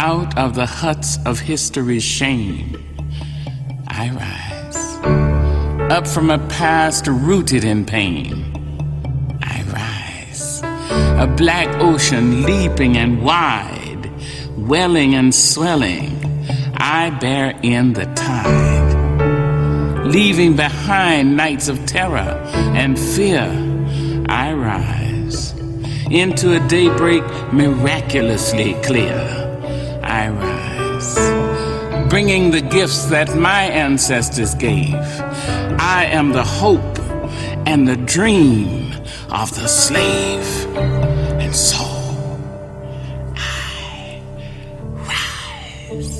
Out of the huts of history's shame, I rise. Up from a past rooted in pain, I rise. A black ocean leaping and wide, welling and swelling, I bear in the tide. Leaving behind nights of terror and fear, I rise. Into a daybreak miraculously clear, I rise, bringing the gifts that my ancestors gave. I am the hope and the dream of the slave, and so I rise.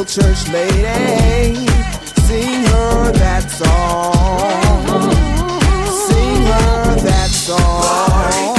old church lady. Sing her that song. Sing her that song. All right.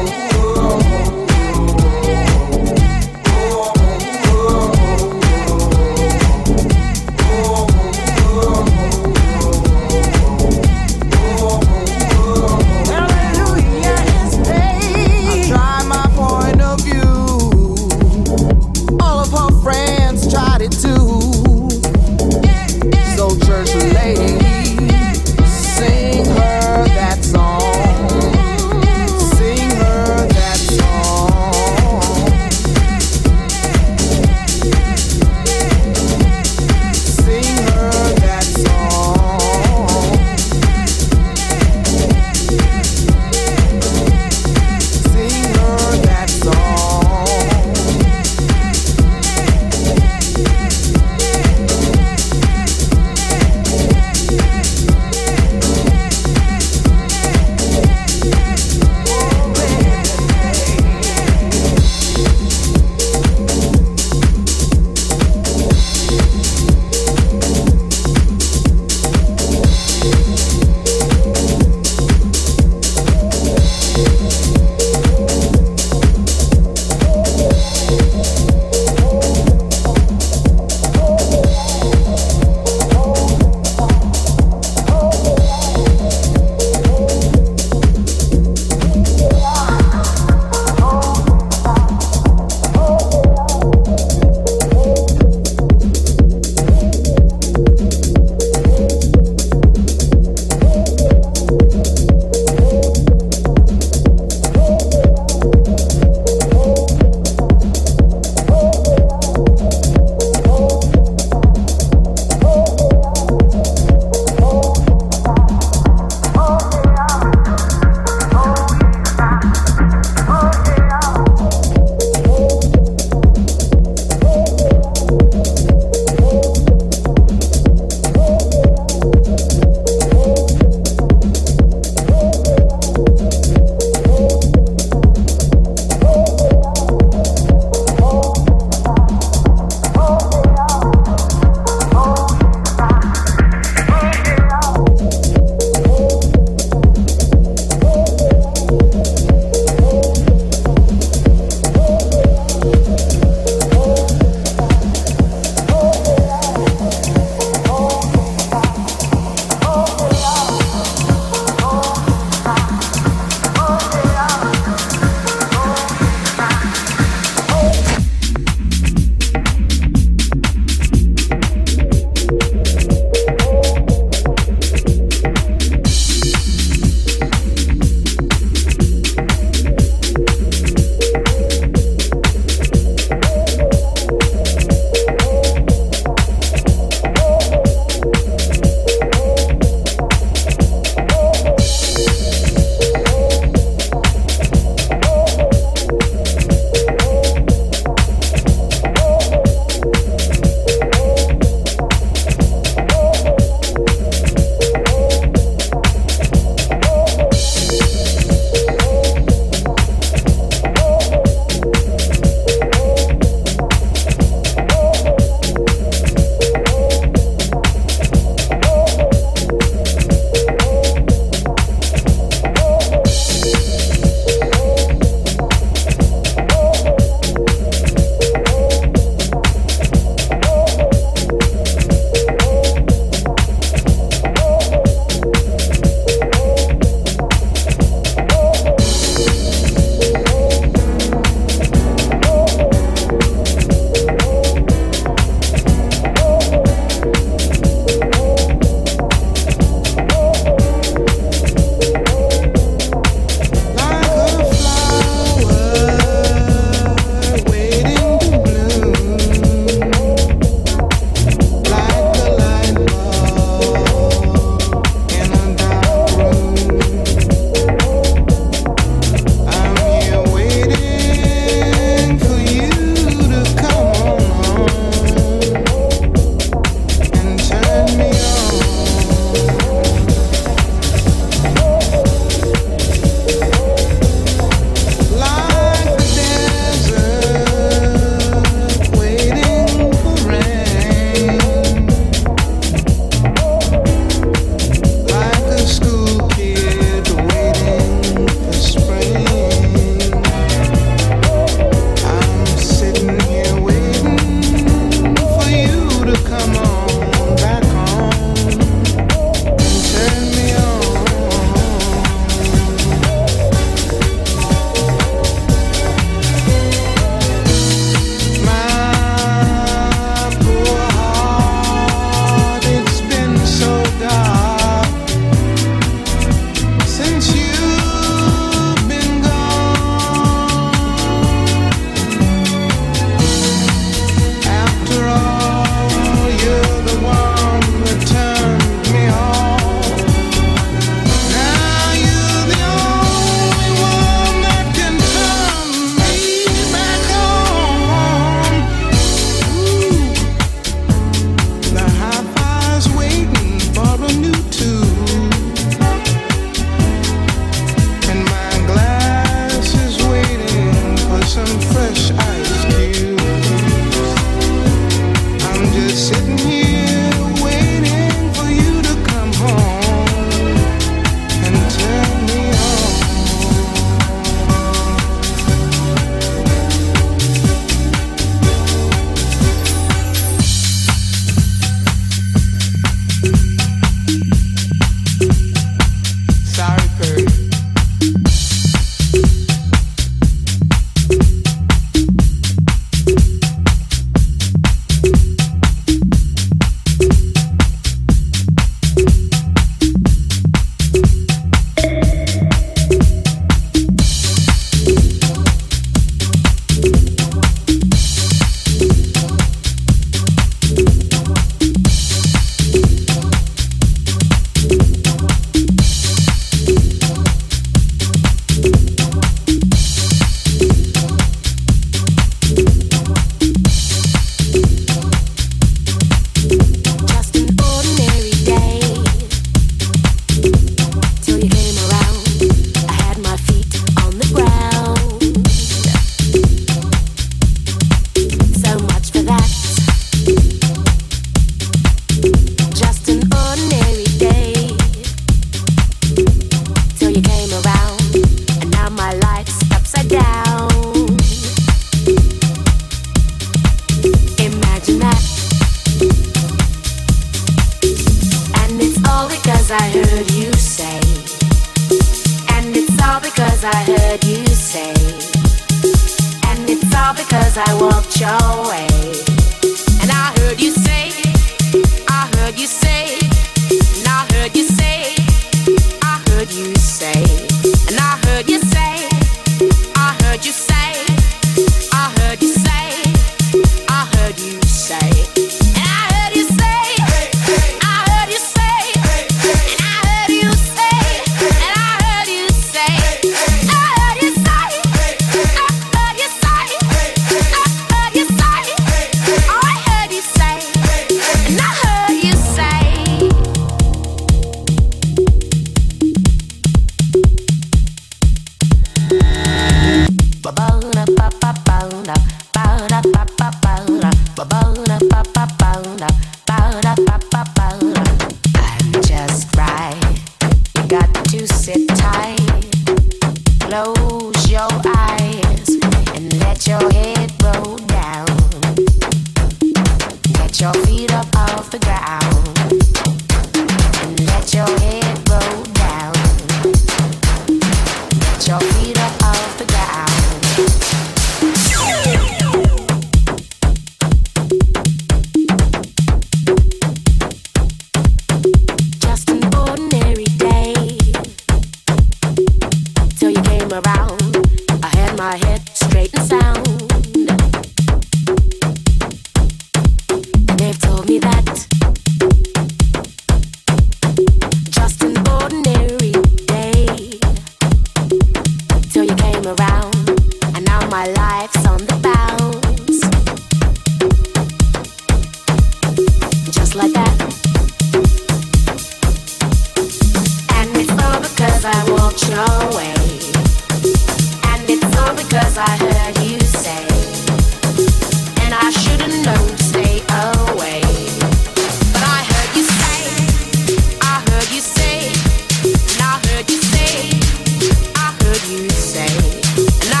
And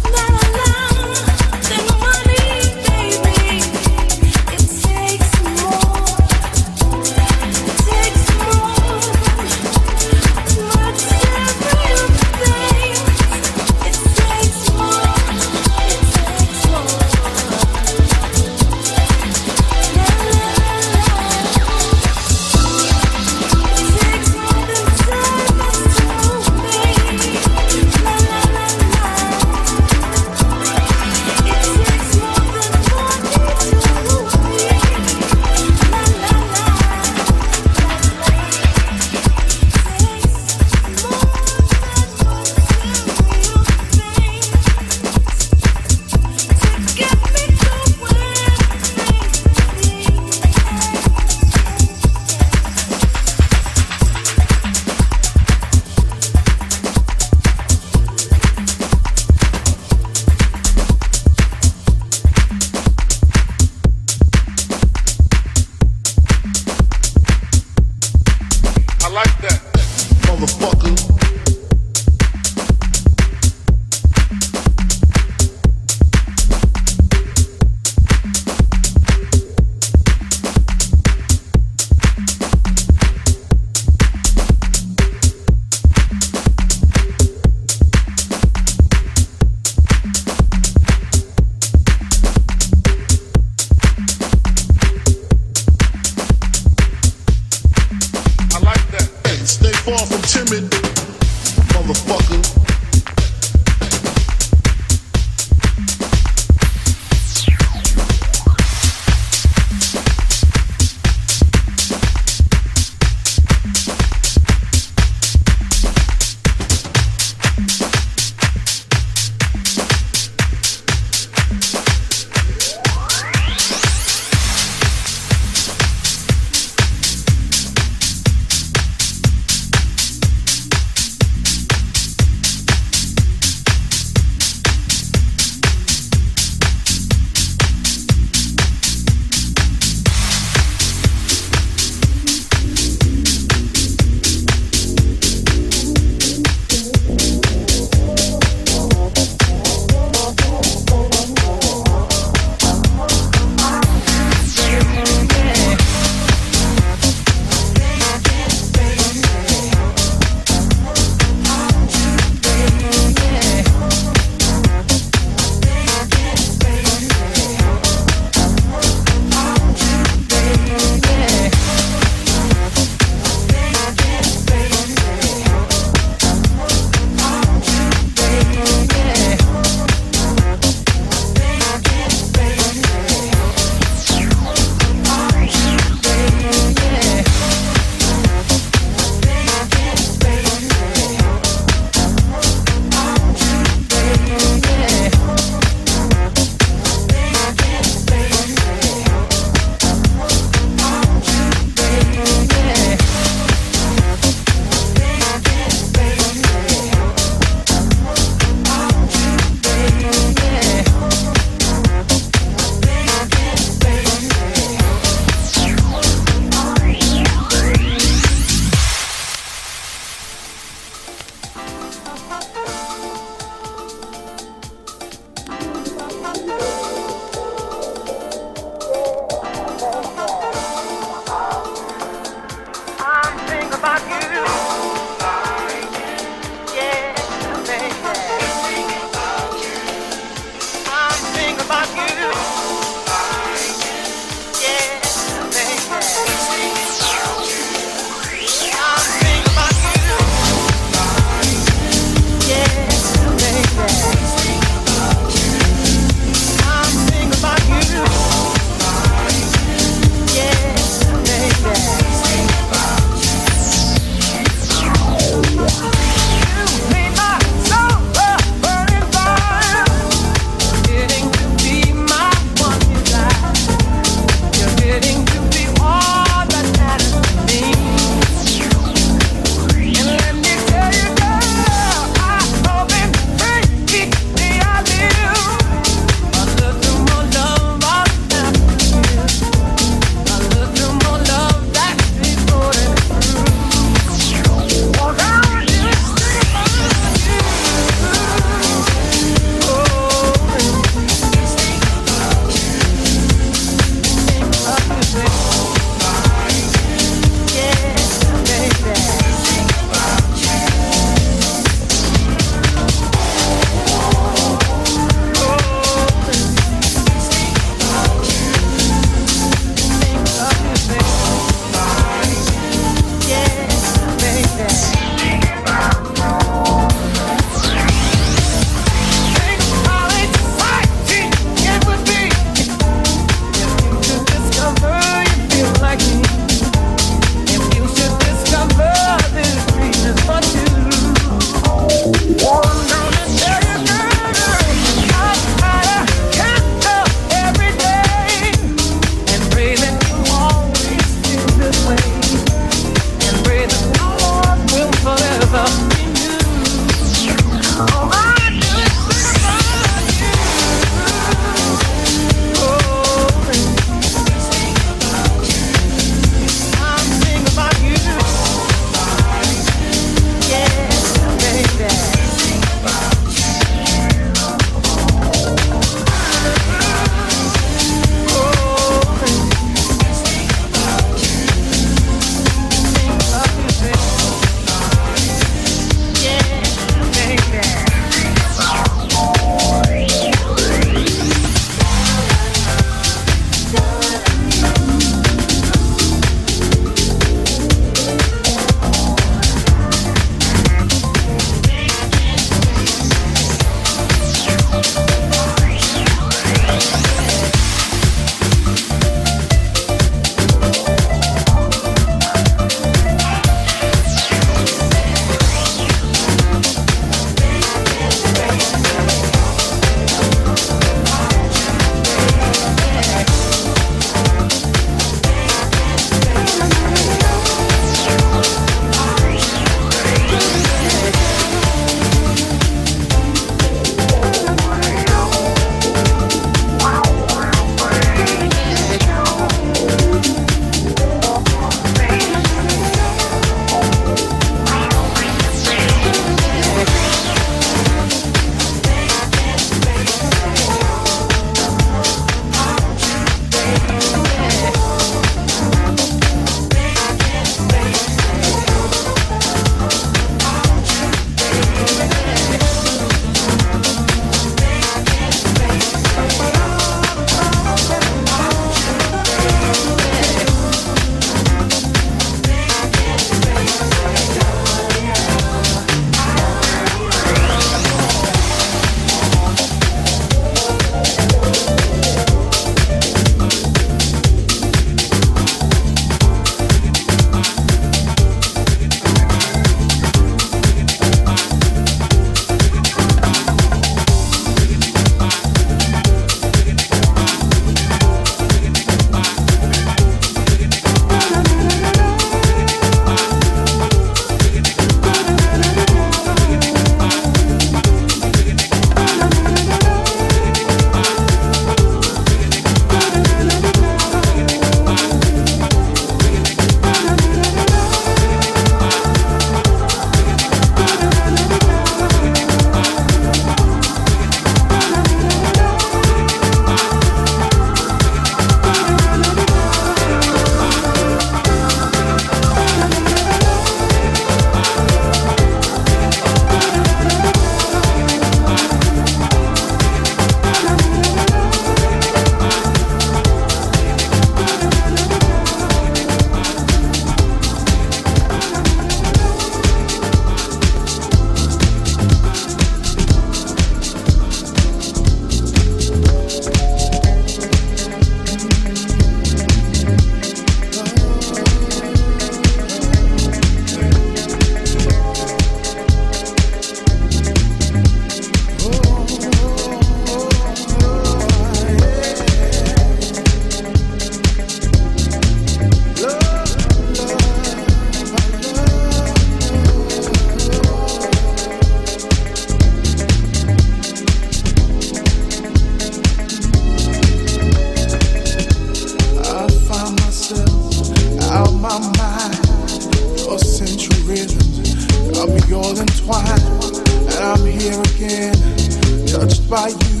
by you,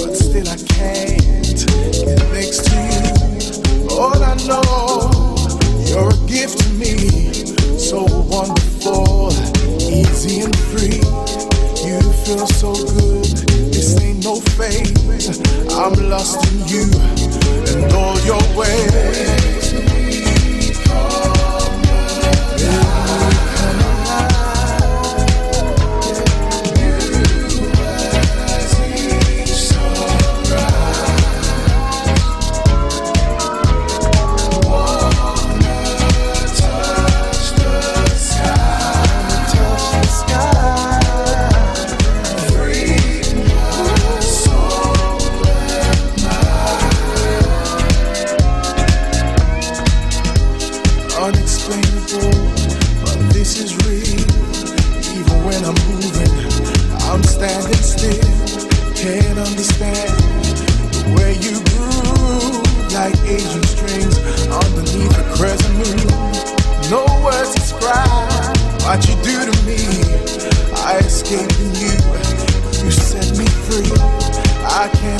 but still I can't get next to you. All I know, you're a gift to me, so wonderful, easy and free. You feel so good, this ain't no fate. I'm lost in you and all your ways.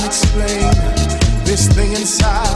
Explain this thing inside.